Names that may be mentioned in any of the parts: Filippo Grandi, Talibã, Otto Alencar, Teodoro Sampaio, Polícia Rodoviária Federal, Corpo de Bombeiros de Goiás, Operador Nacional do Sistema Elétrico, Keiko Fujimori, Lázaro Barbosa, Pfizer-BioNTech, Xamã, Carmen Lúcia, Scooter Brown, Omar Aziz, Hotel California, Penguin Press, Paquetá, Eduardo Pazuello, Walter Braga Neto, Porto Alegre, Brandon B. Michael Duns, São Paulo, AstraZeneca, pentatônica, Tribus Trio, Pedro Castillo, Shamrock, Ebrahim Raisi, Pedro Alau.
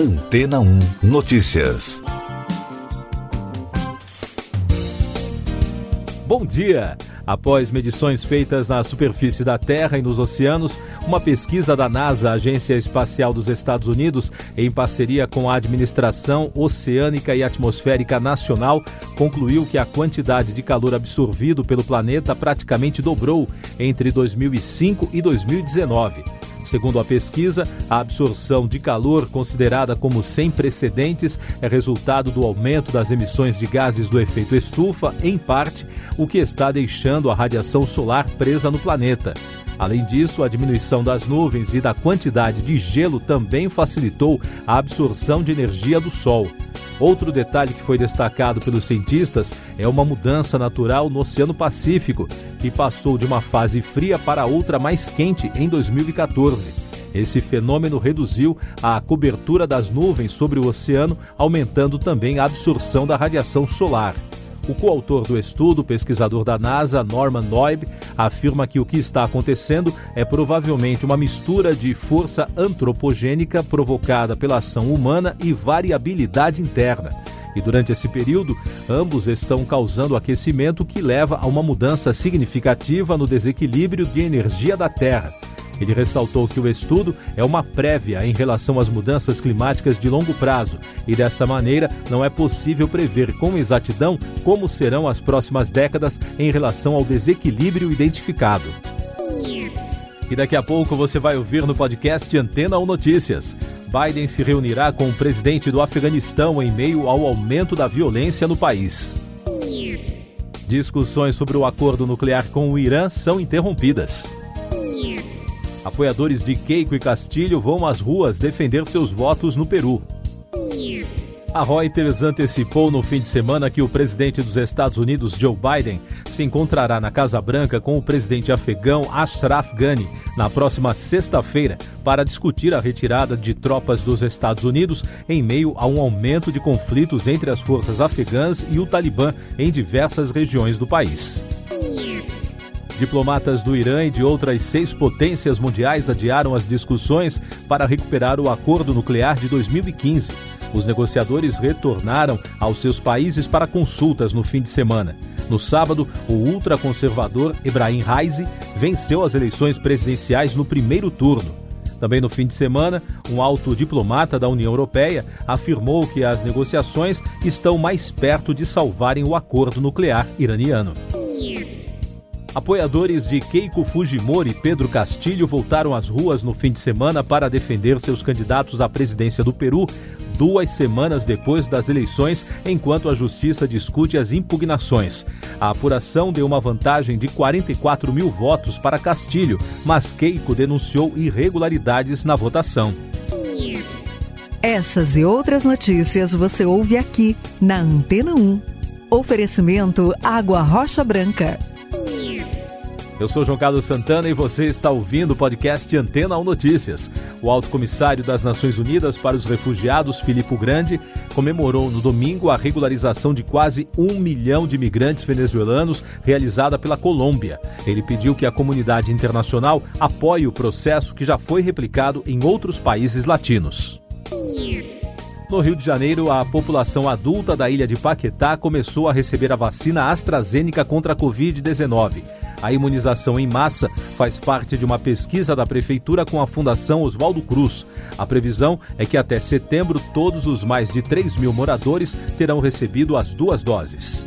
Antena 1 Notícias. Bom dia! Após medições feitas na superfície da Terra e nos oceanos, uma pesquisa da NASA, Agência Espacial dos Estados Unidos, em parceria com a Administração Oceânica e Atmosférica Nacional, concluiu que a quantidade de calor absorvido pelo planeta praticamente dobrou entre 2005 e 2019. Segundo a pesquisa, a absorção de calor, considerada como sem precedentes, é resultado do aumento das emissões de gases do efeito estufa, em parte, o que está deixando a radiação solar presa no planeta. Além disso, a diminuição das nuvens e da quantidade de gelo também facilitou a absorção de energia do Sol. Outro detalhe que foi destacado pelos cientistas é uma mudança natural no Oceano Pacífico, que passou de uma fase fria para outra mais quente em 2014. Esse fenômeno reduziu a cobertura das nuvens sobre o oceano, aumentando também a absorção da radiação solar. O coautor do estudo, pesquisador da NASA, Norman Loeb, afirma que o que está acontecendo é provavelmente uma mistura de força antropogênica provocada pela ação humana e variabilidade interna. E durante esse período, ambos estão causando aquecimento que leva a uma mudança significativa no desequilíbrio de energia da Terra. Ele ressaltou que o estudo é uma prévia em relação às mudanças climáticas de longo prazo e, dessa maneira, não é possível prever com exatidão como serão as próximas décadas em relação ao desequilíbrio identificado. E daqui a pouco você vai ouvir no podcast Antena 1 Notícias. Biden se reunirá com o presidente do Afeganistão em meio ao aumento da violência no país. Discussões sobre o acordo nuclear com o Irã são interrompidas. Apoiadores de Keiko e Castillo vão às ruas defender seus votos no Peru. A Reuters antecipou no fim de semana que o presidente dos Estados Unidos, Joe Biden, se encontrará na Casa Branca com o presidente afegão Ashraf Ghani na próxima sexta-feira para discutir a retirada de tropas dos Estados Unidos em meio a um aumento de conflitos entre as forças afegãs e o Talibã em diversas regiões do país. Diplomatas do Irã e de outras 6 potências mundiais adiaram as discussões para recuperar o acordo nuclear de 2015. Os negociadores retornaram aos seus países para consultas no fim de semana. No sábado, o ultraconservador Ebrahim Raisi venceu as eleições presidenciais no primeiro turno. Também no fim de semana, um alto diplomata da União Europeia afirmou que as negociações estão mais perto de salvarem o acordo nuclear iraniano. Apoiadores de Keiko Fujimori e Pedro Castillo voltaram às ruas no fim de semana para defender seus candidatos à presidência do Peru, 2 semanas depois das eleições, enquanto a justiça discute as impugnações. A apuração deu uma vantagem de 44 mil votos para Castillo, mas Keiko denunciou irregularidades na votação. Essas e outras notícias você ouve aqui, na Antena 1. Oferecimento Água Rocha Branca. Eu sou João Carlos Santana e você está ouvindo o podcast Antena 1 Notícias. O alto comissário das Nações Unidas para os Refugiados, Filippo Grandi, comemorou no domingo a regularização de quase 1 milhão de imigrantes venezuelanos realizada pela Colômbia. Ele pediu que a comunidade internacional apoie o processo que já foi replicado em outros países latinos. No Rio de Janeiro, a população adulta da ilha de Paquetá começou a receber a vacina AstraZeneca contra a Covid-19. A imunização em massa faz parte de uma pesquisa da Prefeitura com a Fundação Oswaldo Cruz. A previsão é que até setembro todos os mais de 3 mil moradores terão recebido as 2 doses.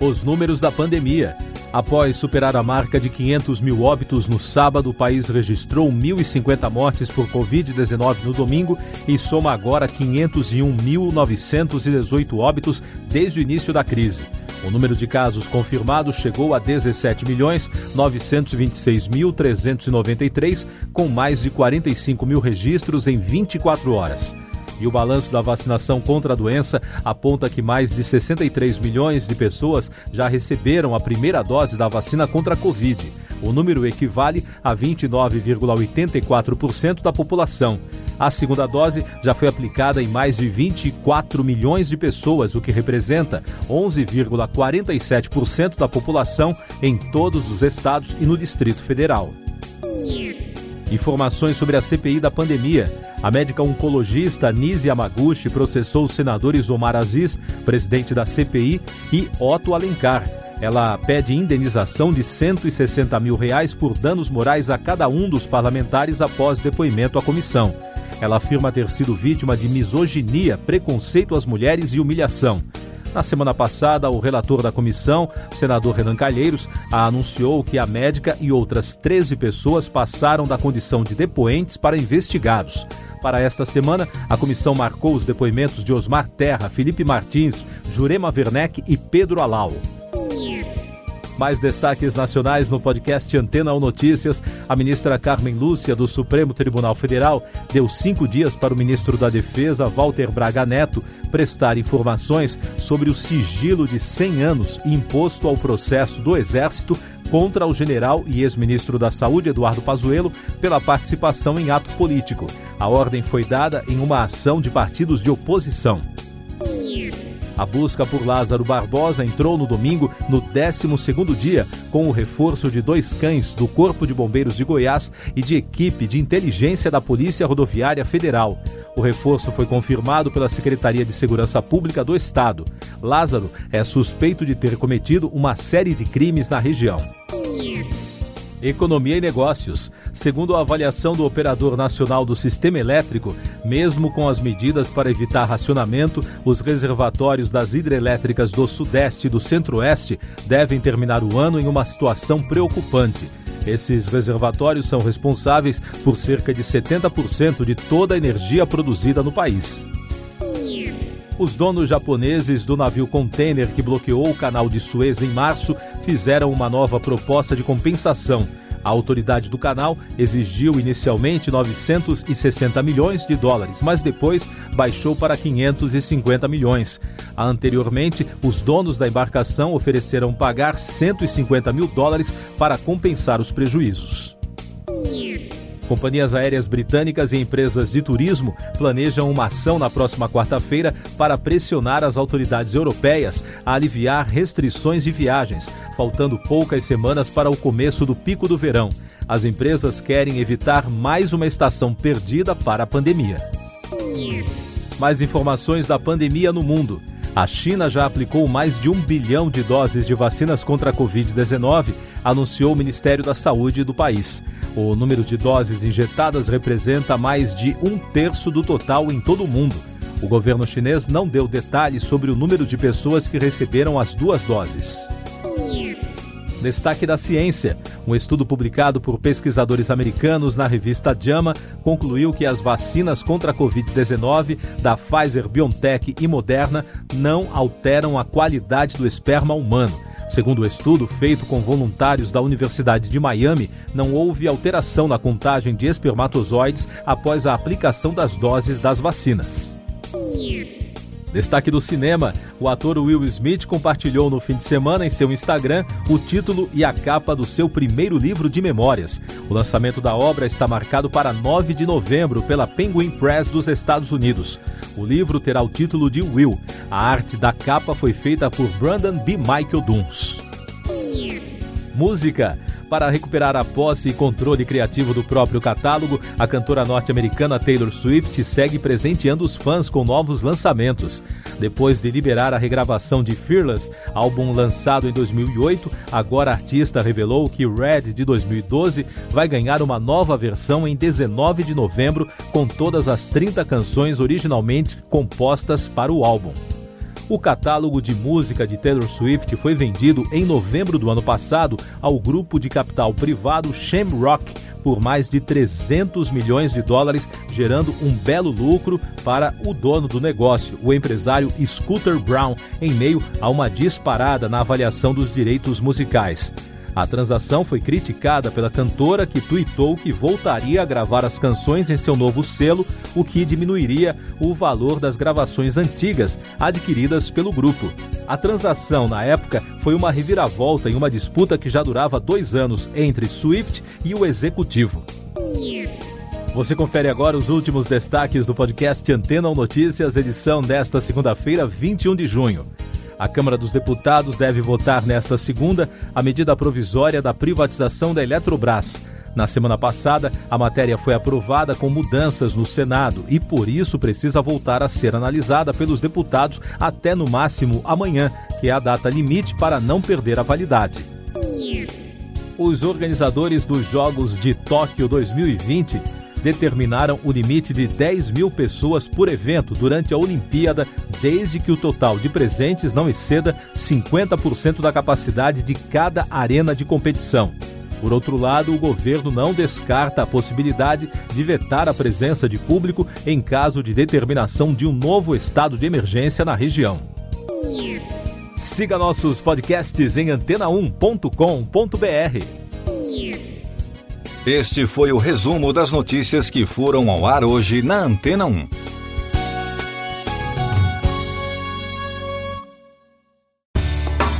Os números da pandemia. Após superar a marca de 500 mil óbitos no sábado, o país registrou 1.050 mortes por Covid-19 no domingo e soma agora 501.918 óbitos desde o início da crise. O número de casos confirmados chegou a 17.926.393, com mais de 45 mil registros em 24 horas. E o balanço da vacinação contra a doença aponta que mais de 63 milhões de pessoas já receberam a primeira dose da vacina contra a Covid. O número equivale a 29,84% da população. A segunda dose já foi aplicada em mais de 24 milhões de pessoas, o que representa 11,47% da população em todos os estados e no Distrito Federal. Informações sobre a CPI da pandemia. A médica oncologista Nise Amaguchi processou os senadores Omar Aziz, presidente da CPI, e Otto Alencar. Ela pede indenização de R$160 mil por danos morais a cada um dos parlamentares após depoimento à comissão. Ela afirma ter sido vítima de misoginia, preconceito às mulheres e humilhação. Na semana passada, o relator da comissão, senador Renan Calheiros, anunciou que a médica e outras 13 pessoas passaram da condição de depoentes para investigados. Para esta semana, a comissão marcou os depoimentos de Osmar Terra, Felipe Martins, Jurema Werneck e Pedro Alau. Mais destaques nacionais no podcast Antena 1 Notícias. A ministra Carmen Lúcia, do Supremo Tribunal Federal, deu 5 dias para o ministro da Defesa, Walter Braga Neto, prestar informações sobre o sigilo de 100 anos imposto ao processo do Exército contra o general e ex-ministro da Saúde, Eduardo Pazuello, pela participação em ato político. A ordem foi dada em uma ação de partidos de oposição. A busca por Lázaro Barbosa entrou no domingo, no 12º dia, com o reforço de 2 cães do Corpo de Bombeiros de Goiás e de equipe de inteligência da Polícia Rodoviária Federal. O reforço foi confirmado pela Secretaria de Segurança Pública do Estado. Lázaro é suspeito de ter cometido uma série de crimes na região. Economia e negócios. Segundo a avaliação do Operador Nacional do Sistema Elétrico, mesmo com as medidas para evitar racionamento, os reservatórios das hidrelétricas do Sudeste e do Centro-Oeste devem terminar o ano em uma situação preocupante. Esses reservatórios são responsáveis por cerca de 70% de toda a energia produzida no país. Os donos japoneses do navio container que bloqueou o canal de Suez em março fizeram uma nova proposta de compensação. A autoridade do canal exigiu inicialmente US$ 960 milhões, mas depois baixou para US$ 550 milhões. Anteriormente, os donos da embarcação ofereceram pagar US$ 150 mil para compensar os prejuízos. Companhias aéreas britânicas e empresas de turismo planejam uma ação na próxima quarta-feira para pressionar as autoridades europeias a aliviar restrições de viagens, faltando poucas semanas para o começo do pico do verão. As empresas querem evitar mais uma estação perdida para a pandemia. Mais informações da pandemia no mundo. A China já aplicou mais de 1 bilhão de doses de vacinas contra a Covid-19, anunciou o Ministério da Saúde do país. O número de doses injetadas representa mais de 1/3 do total em todo o mundo. O governo chinês não deu detalhes sobre o número de pessoas que receberam as 2 doses. Destaque da ciência. Um estudo publicado por pesquisadores americanos na revista JAMA concluiu que as vacinas contra a Covid-19 da Pfizer-BioNTech e Moderna não alteram a qualidade do esperma humano. Segundo o estudo, feito com voluntários da Universidade de Miami, não houve alteração na contagem de espermatozoides após a aplicação das doses das vacinas. Destaque do cinema. O ator Will Smith compartilhou no fim de semana em seu Instagram o título e a capa do seu primeiro livro de memórias. O lançamento da obra está marcado para 9 de novembro pela Penguin Press dos Estados Unidos. O livro terá o título de Will. A arte da capa foi feita por Brandon B. Michael Duns. Música. Para recuperar a posse e controle criativo do próprio catálogo, a cantora norte-americana Taylor Swift segue presenteando os fãs com novos lançamentos. Depois de liberar a regravação de Fearless, álbum lançado em 2008, agora a artista revelou que Red de 2012 vai ganhar uma nova versão em 19 de novembro, com todas as 30 canções originalmente compostas para o álbum. O catálogo de música de Taylor Swift foi vendido em novembro do ano passado ao grupo de capital privado Shamrock por mais de US$ 300 milhões, gerando um belo lucro para o dono do negócio, o empresário Scooter Brown, em meio a uma disparada na avaliação dos direitos musicais. A transação foi criticada pela cantora, que tuitou que voltaria a gravar as canções em seu novo selo, o que diminuiria o valor das gravações antigas adquiridas pelo grupo. A transação, na época, foi uma reviravolta em uma disputa que já durava 2 anos entre Swift e o executivo. Você confere agora os últimos destaques do podcast Antena 1 Notícias, edição desta segunda-feira, 21 de junho. A Câmara dos Deputados deve votar nesta segunda a medida provisória da privatização da Eletrobras. Na semana passada, a matéria foi aprovada com mudanças no Senado e, por isso, precisa voltar a ser analisada pelos deputados até, no máximo, amanhã, que é a data limite para não perder a validade. Os organizadores dos Jogos de Tóquio 2020 determinaram o limite de 10 mil pessoas por evento durante a Olimpíada, desde que o total de presentes não exceda 50% da capacidade de cada arena de competição. Por outro lado, o governo não descarta a possibilidade de vetar a presença de público em caso de determinação de um novo estado de emergência na região. Siga nossos podcasts em antena1.com.br. Este foi o resumo das notícias que foram ao ar hoje na Antena 1.